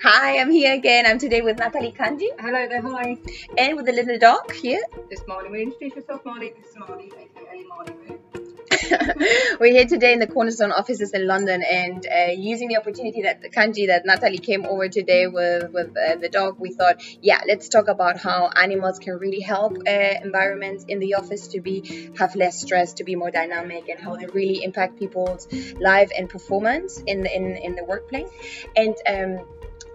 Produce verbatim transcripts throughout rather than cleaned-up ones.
Hi, I'm here again. I'm today with Natalie Kanji. Hello there, hi. And with the little dog here. This Marley Moon. Introduce yourself, Marley. This is Marley, aka Marley Moon. We're here today in the Cornerstone offices in London, and uh, using the opportunity that the Kanji, that Natalie came over today with, with uh, the dog, we thought, yeah, let's talk about how animals can really help uh, environments in the office to be have less stress, to be more dynamic, and how they really impact people's life and performance in, in, in the workplace. And um,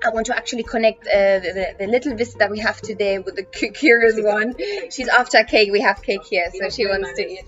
I want to actually connect uh, the, the little visit that we have today with the curious one. She's after cake. We have cake here, so she wants to eat.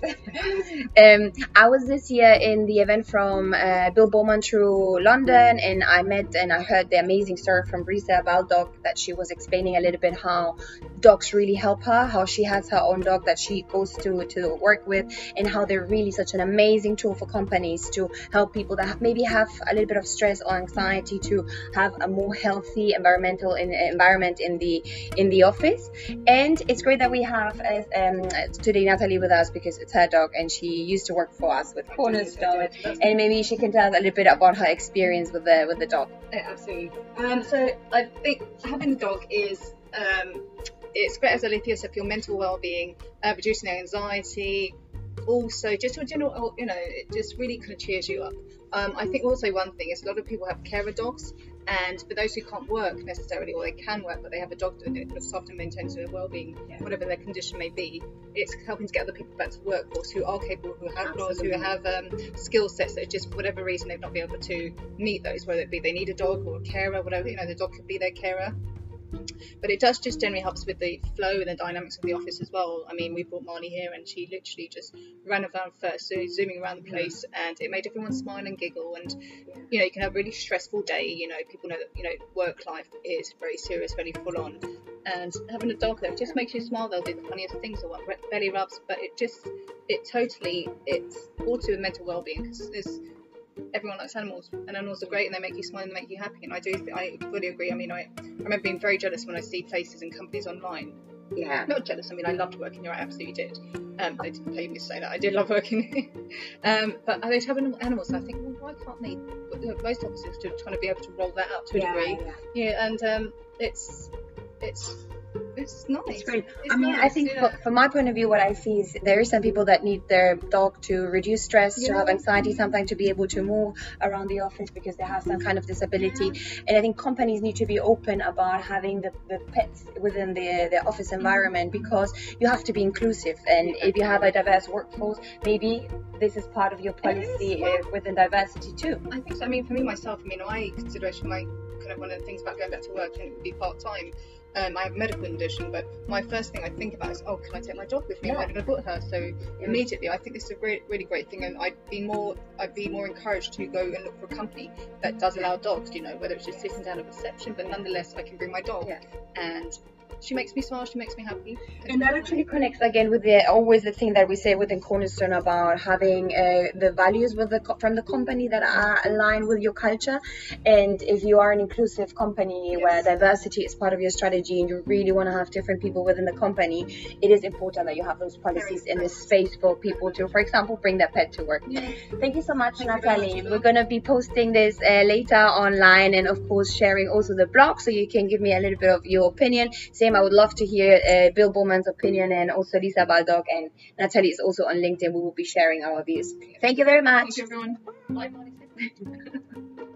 um, I was this year in the event from uh, Bill Bowman through London, and I met and I heard the amazing story from Brisa Baldock, that she was explaining a little bit how dogs really help her, how she has her own dog that she goes to to work with, and how they're really such an amazing tool for companies to help people that maybe have a little bit of stress or anxiety to have a more healthy environmental in, environment in the in the office. And it's great that we have uh, um, today Natalie with us, because it's her dog and she used to work for us with Cornerstone, and maybe she can tell us a little bit about her experience with the with the dog. Yeah, absolutely. Um, so I think having a dog is um, it's great as a therapy for your mental well-being, uh, reducing anxiety. Also, just your general, you know, it just really kind of cheers you up. Um, I think also one thing is a lot of people have carer dogs, and for those who can't work necessarily, or they can work but they have a dog that looks after and maintains their well-being, yeah, whatever their condition may be, it's helping to get other people back to the workforce who are capable, who have laws, who have um, skill sets that just for whatever reason they've not been able to meet those, whether it be they need a dog or a carer, whatever, you know, the dog could be their carer. But it does just generally helps with the flow and the dynamics of the office as well. I mean, we brought Marnie here and she literally just ran around first, so zooming around the place, and it made everyone smile and giggle. And you know, you can have a really stressful day, you know, people know that, you know, work life is very serious, very full on, and having a dog that just makes you smile, they'll do the funniest things or what, belly rubs, but it just, it totally, it's all to do with mental well-being, because there's everyone likes animals, and animals are great, and they make you smile and they make you happy. And I do, I fully agree. I mean, I, I remember being very jealous when I see places and companies online. Yeah. Not jealous. I mean, I loved working here. I absolutely did. Um, they didn't pay me to say that. I did love working here. um, but I was having animals, and I think, well, why can't they? Most offices are trying to be able to roll that out to a yeah, degree. Yeah. Yeah. And um, it's, it's. It's nice. It's great. It's I mean, nice, I think yeah. for, from my point of view, what I see is there are some people that need their dog to reduce stress, yeah, to have anxiety, sometimes to be able to move around the office because they have some kind of disability. Yeah. And I think companies need to be open about having the, the pets within their, their office environment, because you have to be inclusive. And yeah, if you have a diverse workforce, maybe this is part of your policy within diversity too. I think so. I mean, for me, myself, I mean, I consider actually my kind of one of the things about going back to work, and it would be part time. Um, I have a medical condition, but my first thing I think about is, oh, can I take my dog with me? Yeah. Where did I put her? So yeah, immediately, I think this is a great, really great thing, and I'd be more, I'd be more encouraged to go and look for a company that does allow dogs. You know, whether it's just sitting down at reception, but nonetheless, I can bring my dog, yeah, and she makes me smile, she makes me happy. And that actually connects again with the always the thing that we say within Cornerstone about having uh, the values with the from the company that are aligned with your culture. And if you are an inclusive company, yes, where diversity is part of your strategy, and you really want to have different people within the company, it is important that you have those policies in this space for people to, for example, bring their pet to work. Yeah. Thank you so much, Thank Natalie. Much. We're going to be posting this uh, later online, and of course sharing also the blog, so you can give me a little bit of your opinion. Say I would love to hear uh, Bill Bowman's opinion, and also Lisa Baldock, and Natalie is also on LinkedIn. We will be sharing our views. Thank you very much. Thank you, everyone. Bye. Bye.